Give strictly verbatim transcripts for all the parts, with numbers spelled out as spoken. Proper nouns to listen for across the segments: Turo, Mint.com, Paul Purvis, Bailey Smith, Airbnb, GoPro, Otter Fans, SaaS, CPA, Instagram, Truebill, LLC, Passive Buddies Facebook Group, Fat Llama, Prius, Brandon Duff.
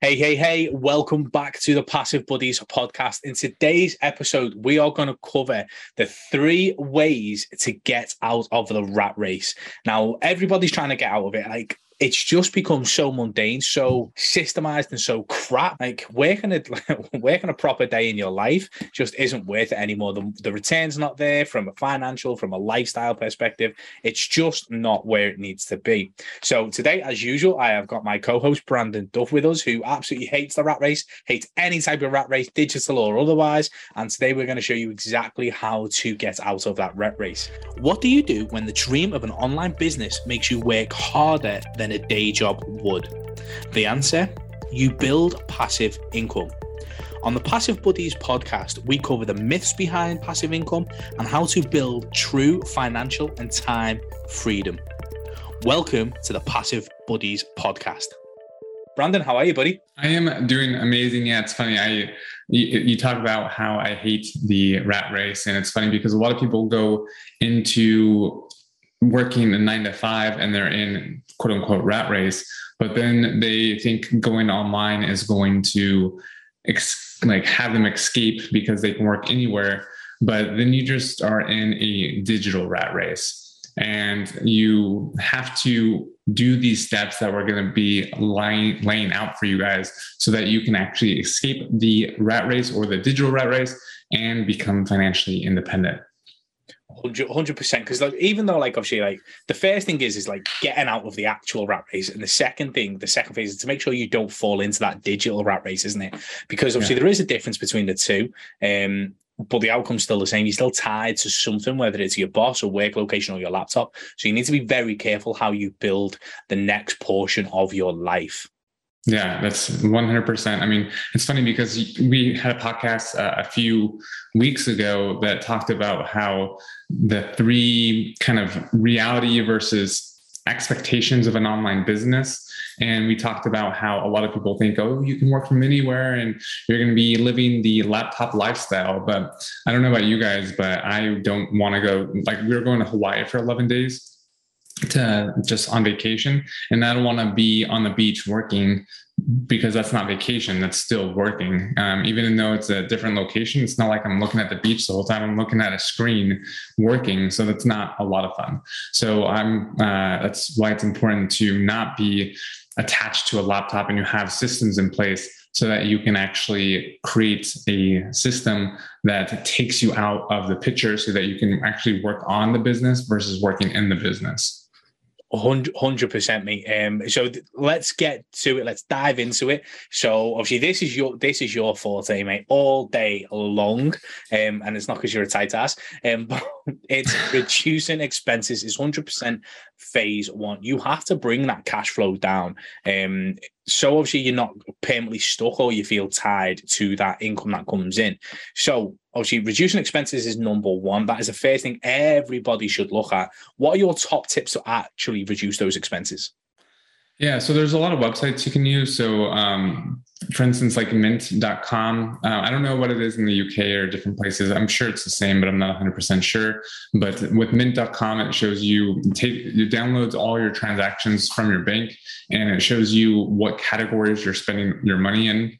Hey, hey, hey, welcome back to the Passive Buddies podcast. In today's episode, we are going to cover the three ways to get out of the rat race. Now, everybody's trying to get out of it. Like, it's just become so mundane, so systemized and so crap. Like, working a, working a proper day in your life just isn't worth it anymore. The, the return's not there from a financial, from a lifestyle perspective. It's just not where it needs to be. So today, as usual, I have got my co-host Brandon Duff with us, who absolutely hates the rat race, hates any type of rat race, digital or otherwise. And today we're going to show you exactly how to get out of that rat race. What do you do when the dream of an online business makes you work harder than a day job would? The answer: you build passive income. On the Passive Buddies podcast, we cover the myths behind passive income and how to build true financial and time freedom. Welcome to the Passive Buddies podcast. Brandon, how are you, buddy? I am doing amazing. Yeah, it's funny. I you, you talk about how I hate the rat race, and it's funny because a lot of people go into working a nine to five and they're in quote unquote rat race, but then they think going online is going to ex- like have them escape because they can work anywhere. But then you just are in a digital rat race, and you have to do these steps that we're going to be lying, laying out for you guys so that you can actually escape the rat race or the digital rat race and become financially independent. one hundred percent, because like, even though like obviously like the first thing is is like getting out of the actual rat race, and the second thing the second phase is to make sure you don't fall into that digital rat race, isn't it? Because obviously yeah. There is a difference between the two, um but the outcome's still the same. You're still tied to something, whether it's your boss or work location or your laptop. So you need to be very careful how you build the next portion of your life. Yeah, that's one hundred percent. I mean, it's funny because we had a podcast uh, a few weeks ago that talked about how the three kind of reality versus expectations of an online business. And we talked about how a lot of people think, oh, you can work from anywhere and you're going to be living the laptop lifestyle. But I don't know about you guys, but I don't want to go, like, we were going to Hawaii for eleven days. To just on vacation, and I don't want to be on the beach working, because that's not vacation, that's still working. Um, even though it's a different location, it's not like I'm looking at the beach the whole time, I'm looking at a screen working. So that's not a lot of fun. So I'm, uh, that's why it's important to not be attached to a laptop, and you have systems in place so that you can actually create a system that takes you out of the picture so that you can actually work on the business versus working in the business. one hundred percent, mate. Um, so th- let's get to it. Let's dive into it. So obviously this is your this is your forte, mate, all day long. Um, and it's not because you're a tight ass. Um, but it's reducing expenses is one hundred percent phase one. You have to bring that cash flow down. Um, so obviously you're not permanently stuck or you feel tied to that income that comes in. So obviously, reducing expenses is number one. That is the first thing everybody should look at. What are your top tips to actually reduce those expenses? Yeah, so there's a lot of websites you can use. So, um, for instance, like mint dot com. Uh, I don't know what it is in the U K or different places. I'm sure it's the same, but I'm not one hundred percent sure. But with mint dot com, it shows you, take, it downloads all your transactions from your bank, and it shows you what categories you're spending your money in.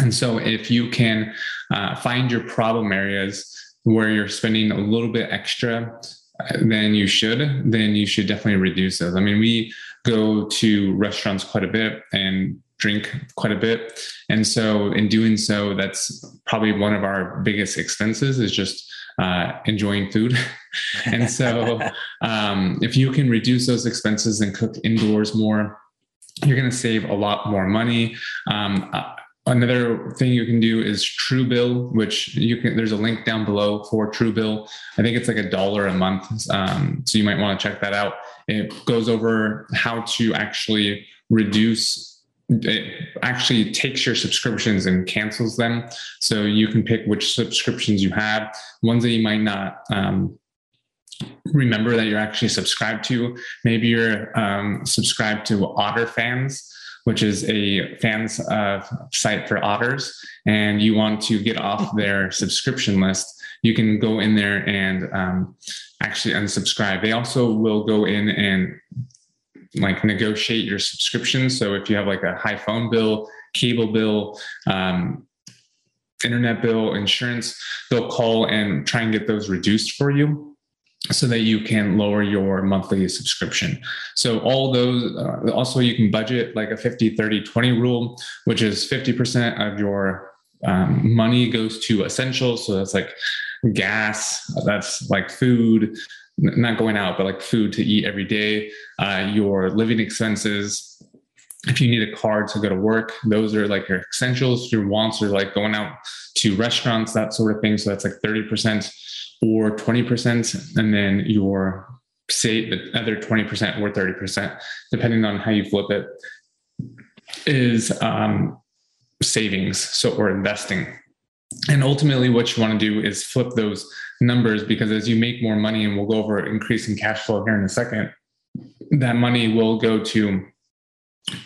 And so if you can uh, find your problem areas where you're spending a little bit extra than you should, then you should definitely reduce those. I mean, we go to restaurants quite a bit and drink quite a bit. And so in doing so, that's probably one of our biggest expenses, is just uh, enjoying food. And so um, if you can reduce those expenses and cook indoors more, you're going to save a lot more money. Um, uh, Another thing you can do is Truebill, which you can, there's a link down below for Truebill. I think it's like a dollar a month. Um, so you might want to check that out. It goes over how to actually reduce, it actually takes your subscriptions and cancels them. So you can pick which subscriptions you have, ones that you might not, um, remember that you're actually subscribed to. Maybe you're, um, subscribed to Otter Fans, which is a fans uh, site for otters, and you want to get off their subscription list, you can go in there and um, actually unsubscribe. They also will go in and like negotiate your subscription. So if you have like a high phone bill cable bill, um, internet bill, insurance, they'll call and try and get those reduced for you, so that you can lower your monthly subscription. So all those, uh, also you can budget like a fifty, thirty, twenty rule, which is fifty percent of your um, money goes to essentials. So that's like gas, that's like food, not going out, but like food to eat every day, uh, your living expenses. If you need a car to go to work, those are like your essentials. Your wants are like going out to restaurants, that sort of thing. So that's like thirty percent. Or twenty percent, and then your say the other twenty percent or thirty percent, depending on how you flip it, is um, savings. So, or investing. And ultimately what you want to do is flip those numbers, because as you make more money, and we'll go over increasing cash flow here in a second, that money will go to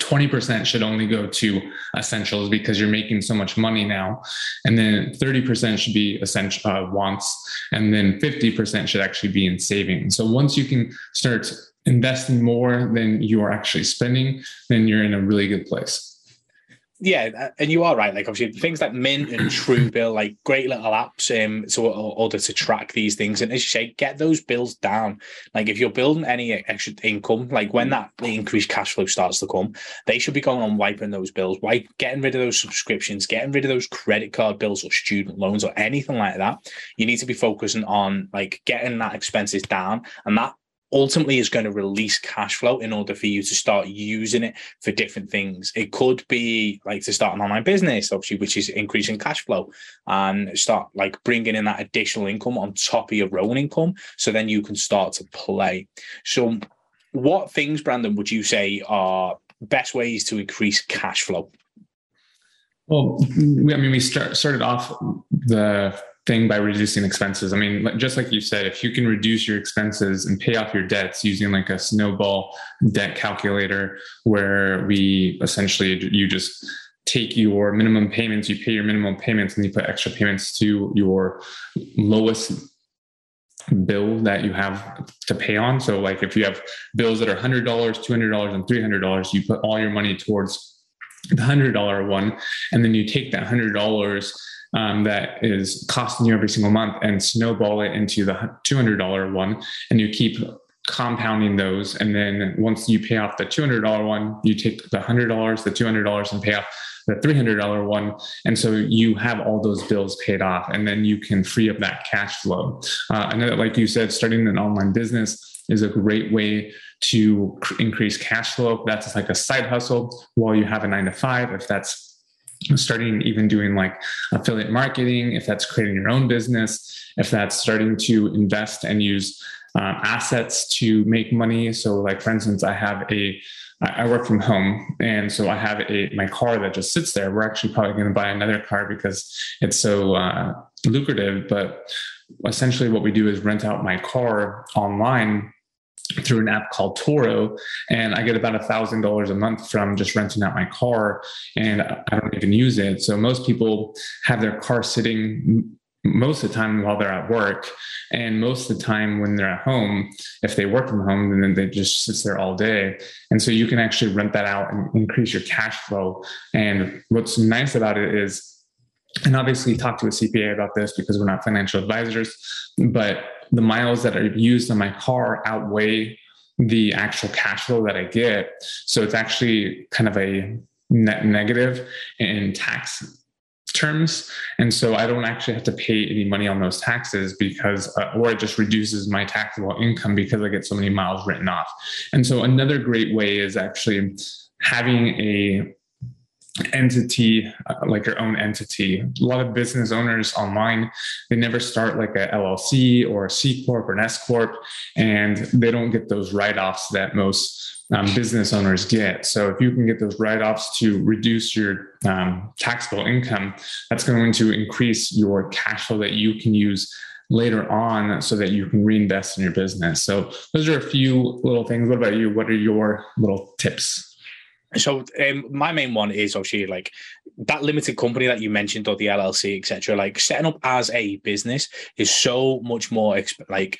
twenty percent should only go to essentials because you're making so much money now. And then thirty percent should be essential uh, wants. And then fifty percent should actually be in savings. So once you can start investing more than you are actually spending, then you're in a really good place. Yeah, and you are right. Like obviously things like Mint and Truebill, like great little apps um, so in order to track these things. And as you say, get those bills down. Like if you're building any extra income, like when that increased cash flow starts to come, they should be going on wiping those bills, wipe, getting rid of those subscriptions, getting rid of those credit card bills or student loans or anything like that. You need to be focusing on like getting that expenses down, and that ultimately is going to release cash flow in order for you to start using it for different things. It could be like to start an online business, obviously, which is increasing cash flow, and start like bringing in that additional income on top of your own income. So then you can start to play. So what things, Brandon, would you say are best ways to increase cash flow? Well, I mean, we start, started off the thing by reducing expenses. I mean, just like you said, if you can reduce your expenses and pay off your debts using like a snowball debt calculator, where we essentially, you just take your minimum payments, you pay your minimum payments, and you put extra payments to your lowest bill that you have to pay on. So like if you have bills that are one hundred dollars, two hundred dollars, and three hundred dollars, you put all your money towards the one hundred dollars one, and then you take that one hundred dollars Um, that is costing you every single month and snowball it into the two hundred dollars one, and you keep compounding those. And then once you pay off the two hundred dollars one, you take the one hundred dollars, the two hundred dollars, and pay off the three hundred dollars one. And so you have all those bills paid off, and then you can free up that cash flow. Uh, I know that, like you said, starting an online business is a great way to cr- increase cash flow. That's like a side hustle while you have a nine to five, if that's starting even doing like affiliate marketing, if that's creating your own business, if that's starting to invest and use um, assets to make money. So like, for instance, I have a, I work from home. And so I have a, my car that just sits there. We're actually probably going to buy another car because it's so uh, lucrative. But essentially what we do is rent out my car online through an app called Turo, and I get about a thousand dollars a month from just renting out my car, and I don't even use it. So most people have their car sitting most of the time while they're at work, and most of the time when they're at home, if they work from home, then they just sits there all day. And so you can actually rent that out and increase your cash flow. And what's nice about it is, and obviously talk to a C P A about this because we're not financial advisors, but the miles that are used on my car outweigh the actual cash flow that I get. So it's actually kind of a net negative in tax terms. And so I don't actually have to pay any money on those taxes because, uh, or it just reduces my taxable income because I get so many miles written off. And so another great way is actually having a entity, uh, like your own entity. A lot of business owners online, they never start like a L L C or a C Corp or an S Corp, and they don't get those write-offs that most um, business owners get. So if you can get those write-offs to reduce your um, taxable income, that's going to increase your cash flow that you can use later on so that you can reinvest in your business. So those are a few little things. What about you? What are your little tips? So um, my main one is obviously like that limited company that you mentioned, or the L L C, et cetera. Like setting up as a business is so much more exp- like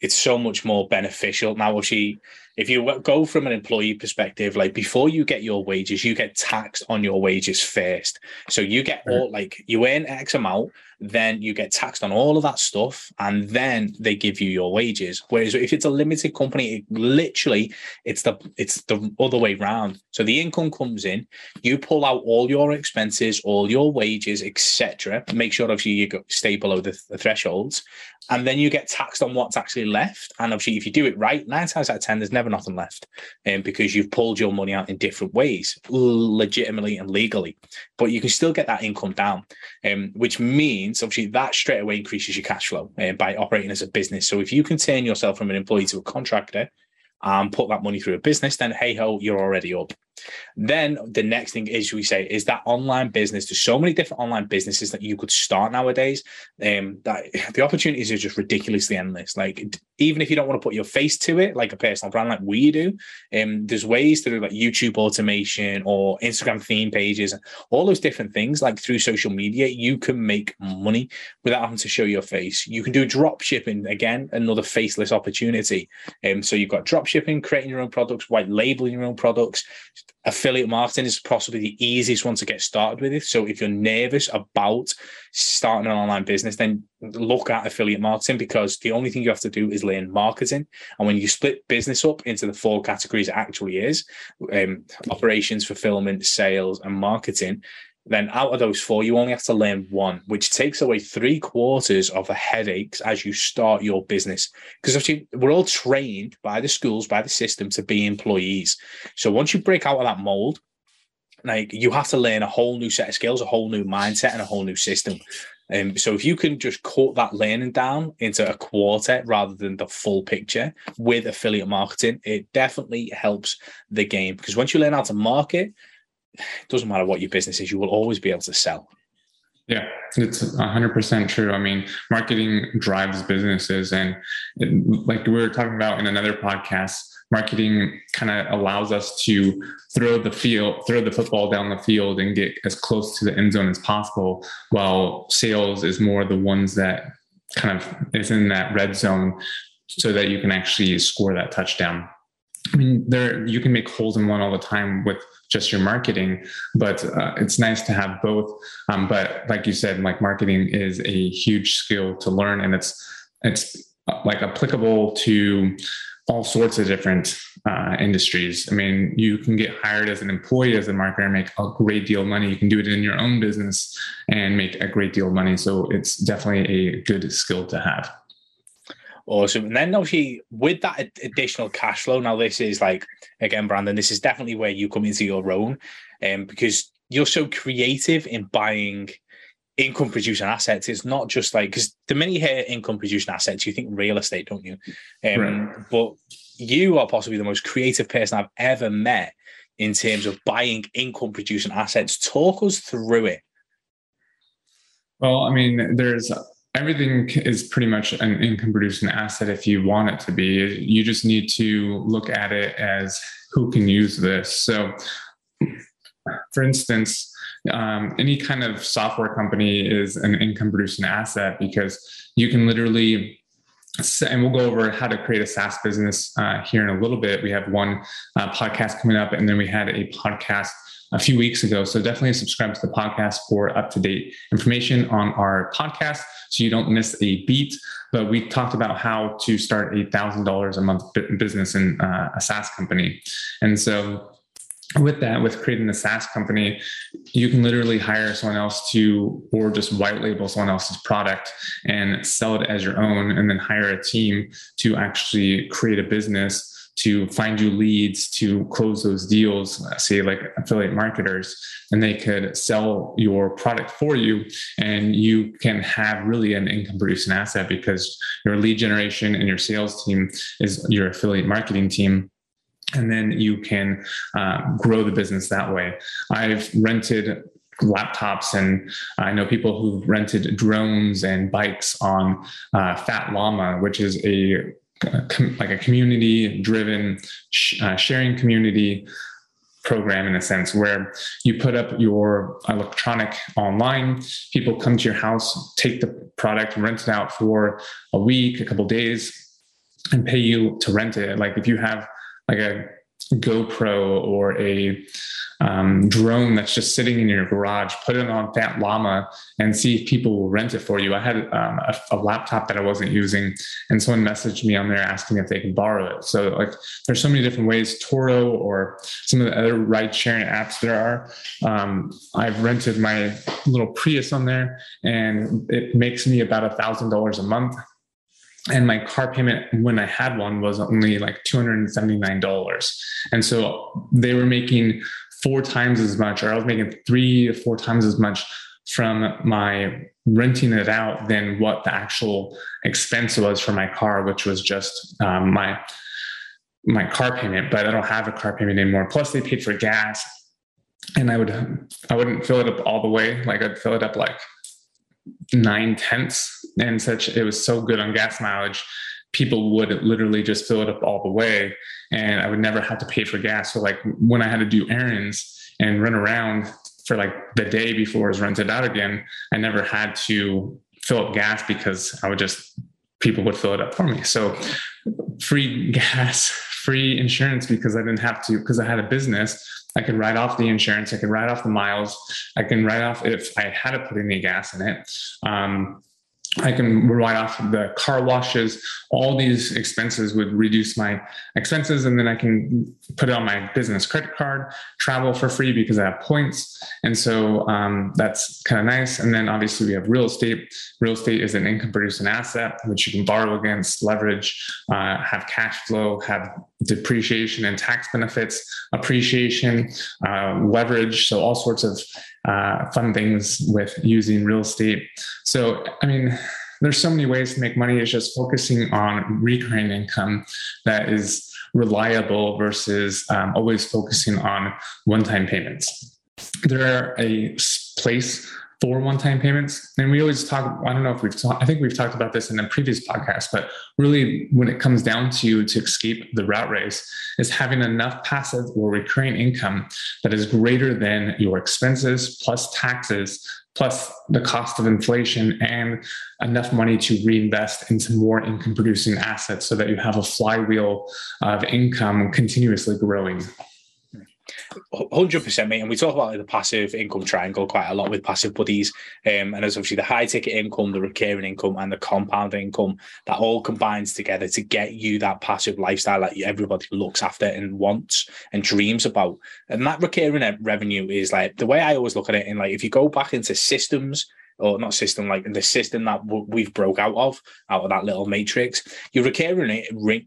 it's so much more beneficial. Now, obviously, If you go from an employee perspective, like before you get your wages, you get taxed on your wages first. So you get all, like you earn X amount, then you get taxed on all of that stuff, and then they give you your wages. Whereas if it's a limited company, it literally it's the it's the other way around. So the income comes in, you pull out all your expenses, all your wages, et cetera. Make sure obviously you stay below the, the thresholds, and then you get taxed on what's actually left. And obviously, if you do it right, nine times out of ten, there's never nothing left, um, because you've pulled your money out in different ways, legitimately and legally. But you can still get that income down, um, which means obviously that straight away increases your cash flow uh, by operating as a business. So if you can turn yourself from an employee to a contractor and put that money through a business, then hey ho, you're already up. Then the next thing is, we say, is that online business. There's so many different online businesses that you could start nowadays. Um, that the opportunities are just ridiculously endless. Like even if you don't want to put your face to it, like a personal brand, like we do, um, there's ways to do like YouTube automation or Instagram theme pages, all those different things. Like through social media, you can make money without having to show your face. You can do drop shipping, again, another faceless opportunity. Um, so you've got drop shipping, creating your own products, white labeling your own products. Affiliate marketing is possibly the easiest one to get started with. So if you're nervous about starting an online business, then look at affiliate marketing, because the only thing you have to do is learn marketing. And when you split business up into the four categories it actually is, um, operations, fulfillment, sales, and marketing, then out of those four, you only have to learn one, which takes away three quarters of the headaches as you start your business. Because actually, we're all trained by the schools, by the system, to be employees. So once you break out of that mold, like you have to learn a whole new set of skills, a whole new mindset, and a whole new system. Um, so if you can just cut that learning down into a quarter rather than the full picture with affiliate marketing, it definitely helps the game. Because once you learn how to market, it doesn't matter what your business is, you will always be able to sell. Yeah, it's one hundred percent true. I mean, marketing drives businesses. And it, like we were talking about in another podcast, marketing kind of allows us to throw the field, throw the football down the field and get as close to the end zone as possible, while sales is more the ones that kind of is in that red zone so that you can actually score that touchdown. I mean, there you can make holes in one all the time with just your marketing, but uh, it's nice to have both. Um, but like you said, like marketing is a huge skill to learn, and it's it's like applicable to all sorts of different uh, industries. I mean, you can get hired as an employee as a marketer, make a great deal of money. You can do it in your own business and make a great deal of money. So it's definitely a good skill to have. Awesome. And then obviously with that additional cash flow, now this is like, again, Brandon, this is definitely where you come into your own, um, because you're so creative in buying income producing assets. It's not just like, because the minute you hear income producing assets, you think real estate, don't you? Um, right. But you are possibly the most creative person I've ever met in terms of buying income producing assets. Talk us through it. Well, I mean, there's... everything is pretty much an income-producing asset if you want it to be. You just need to look at it as who can use this. So, for instance, um, any kind of software company is an income-producing asset, because you can literally, and we'll go over how to create a SaaS business uh, here in a little bit. We have one uh, podcast coming up, and then we had a podcast a few weeks ago. So definitely subscribe to the podcast for up-to-date information on our podcast so you don't miss a beat. But we talked about how to start a one thousand dollars a month business in uh, a SaaS company. And so with that, with creating a SaaS company, you can literally hire someone else to, or just white label someone else's product and sell it as your own, and then hire a team to actually create a business, to find you leads, to close those deals, say like affiliate marketers, and they could sell your product for you. And you can have really an income producing asset, because your lead generation and your sales team is your affiliate marketing team. And then you can uh, grow the business that way. I've rented laptops, and I know people who've rented drones and bikes on uh, Fat Llama, which is a like a community-driven uh, sharing community program, in a sense, where you put up your electronic online, people come to your house, take the product, rent it out for a week, a couple of days, and pay you to rent it. Like if you have like a GoPro or a um, drone that's just sitting in your garage, put it on Fat Llama and see if people will rent it for you. I had um, a, a laptop that I wasn't using, and someone messaged me on there asking if they can borrow it. So like, there's so many different ways. Turo or some of the other ride sharing apps there are. Um, I've rented my little Prius on there, and it makes me about a thousand dollars a month. And my car payment when I had one was only like two hundred seventy-nine dollars. And so they were making four times as much, or I was making three to four times as much from my renting it out than what the actual expense was for my car, which was just um, my, my car payment, but I don't have a car payment anymore. Plus they paid for gas, and I would, I wouldn't fill it up all the way. Like I'd fill it up like nine tenths and such. It was so good on gas mileage. People would literally just fill it up all the way, and I would never have to pay for gas. So like when I had to do errands and run around for like the day before it was rented out again, I never had to fill up gas because I would just, people would fill it up for me. So free gas, free insurance, because I didn't have to, because I had a business. I can write off the insurance. I can write off the miles. I can write off if I had to put any gas in it. Um, I can write off the car washes. All these expenses would reduce my expenses. And then I can put it on my business credit card, travel for free because I have points. And so um, that's kind of nice. And then obviously we have real estate. Real estate is an income producing asset, which you can borrow against, leverage, uh, have cash flow, have depreciation and tax benefits, appreciation, uh, leverage. So all sorts of uh, fun things with using real estate. So, I mean, there's so many ways to make money. It's just focusing on recurring income that is reliable versus um, always focusing on one-time payments. There are a place for one-time payments. And we always talk, I don't know if we've talked, I think we've talked about this in a previous podcast, but really when it comes down to, to escape the rat race is having enough passive or recurring income that is greater than your expenses plus taxes, plus the cost of inflation, and enough money to reinvest into more income producing assets so that you have a flywheel of income continuously growing. one hundred percent, mate. And we talk about the passive income triangle quite a lot with Passive Buddies. Um, and there's obviously the high ticket income, the recurring income, and the compound income that all combines together to get you that passive lifestyle that everybody looks after and wants and dreams about. And that recurring revenue is like the way I always look at it. And like, if you go back into systems, or not system, like the system that we've broke out of, out of that little matrix, your recurring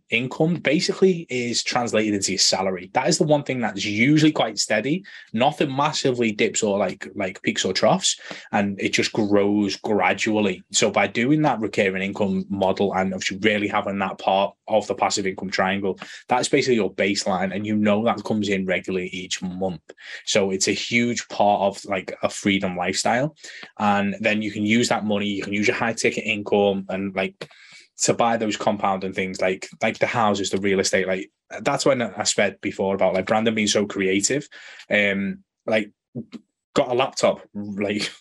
income basically is translated into your salary. That is the one thing that's usually quite steady. Nothing massively dips or like like peaks or troughs, and it just grows gradually. So by doing that recurring income model and obviously really having that part of the passive income triangle, that's basically your baseline, and you know that comes in regularly each month. So it's a huge part of like a freedom lifestyle. And then you can use that money, you can use your high ticket income and like to buy those compounding things like like the houses, the real estate. Like that's when I said before about like Brandon being so creative. Um like got a laptop, like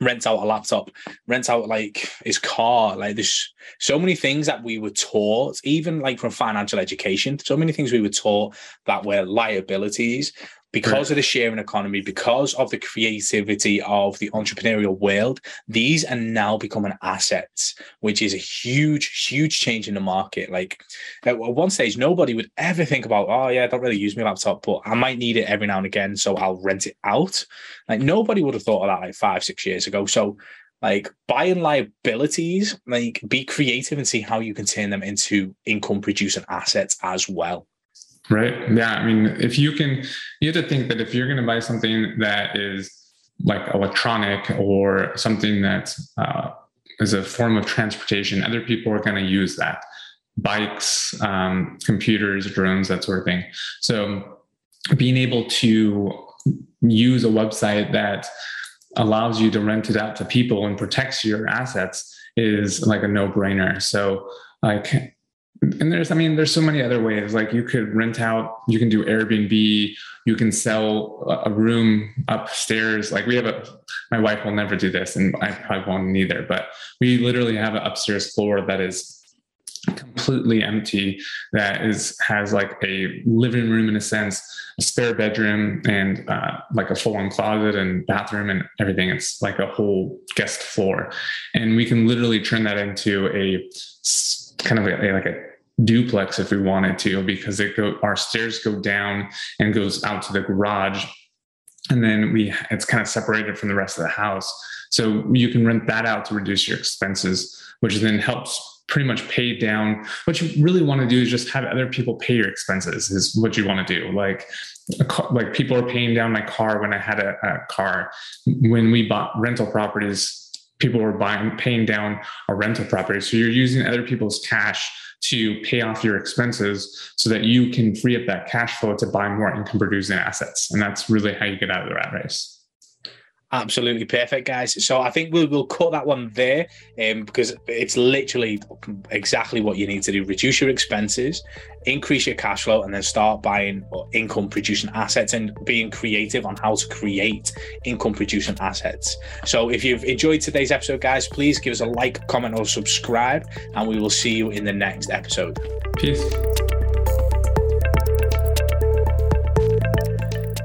rent out a laptop, rent out like his car. Like there's so many things that we were taught, even like from financial education, so many things we were taught that were liabilities. Because of the sharing economy, because of the creativity of the entrepreneurial world, these are now becoming assets, which is a huge, huge change in the market. Like at one stage, nobody would ever think about, oh yeah, I don't really use my laptop, but I might need it every now and again, so I'll rent it out. Like nobody would have thought of that like five, six years ago. So like buying liabilities, like be creative and see how you can turn them into income producing assets as well. Right. Yeah. I mean, if you can, you have to think that if you're going to buy something that is like electronic or something that uh, is a form of transportation, other people are going to use that. Bikes, um, computers, drones, that sort of thing. So being able to use a website that allows you to rent it out to people and protects your assets is like a no-brainer. So like, and there's, I mean, there's so many other ways. Like you could rent out, you can do Airbnb, you can sell a room upstairs. Like we have a, my wife will never do this and I probably won't either, but we literally have an upstairs floor that is completely empty that is has like a living room in a sense, a spare bedroom, and uh, like a full-on closet and bathroom and everything. It's like a whole guest floor, and we can literally turn that into a kind of a, like a duplex if we wanted to, because it go our stairs go down and goes out to the garage, and then we it's kind of separated from the rest of the house. So you can rent that out to reduce your expenses, which then helps pretty much pay down. What you really want to do is just have other people pay your expenses is what you want to do. Like, like people are paying down my car when I had a, a car. When we bought rental properties, people were buying, paying down a rental property. So you're using other people's cash to pay off your expenses so that you can free up that cash flow to buy more income producing assets. And that's really how you get out of the rat race. Absolutely perfect, guys. So I think we'll, we'll cut that one there, um, because it's literally exactly what you need to do. Reduce your expenses, increase your cash flow, and then start buying income producing assets and being creative on how to create income producing assets. So if you've enjoyed today's episode, guys, please give us a like, comment, or subscribe, and we will see you in the next episode. Peace.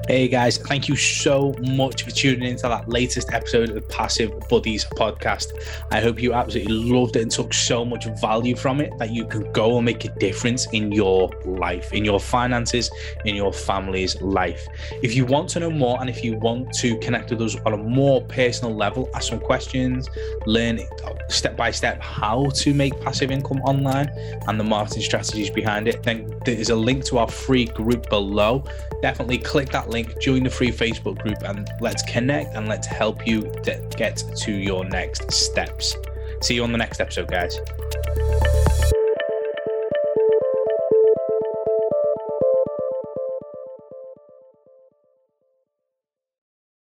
Hey guys, thank you so much for tuning into that latest episode of the Passive Buddies podcast. I hope you absolutely loved it and took so much value from it that you can go and make a difference in your life, in your finances, in your family's life. If you want to know more, and if you want to connect with us on a more personal level, ask some questions, learn step by step how to make passive income online and the marketing strategies behind it, then there's a link to our free group below. Definitely click that link. Join the free Facebook group and let's connect, and let's help you get to your next steps. See you on the next episode, guys.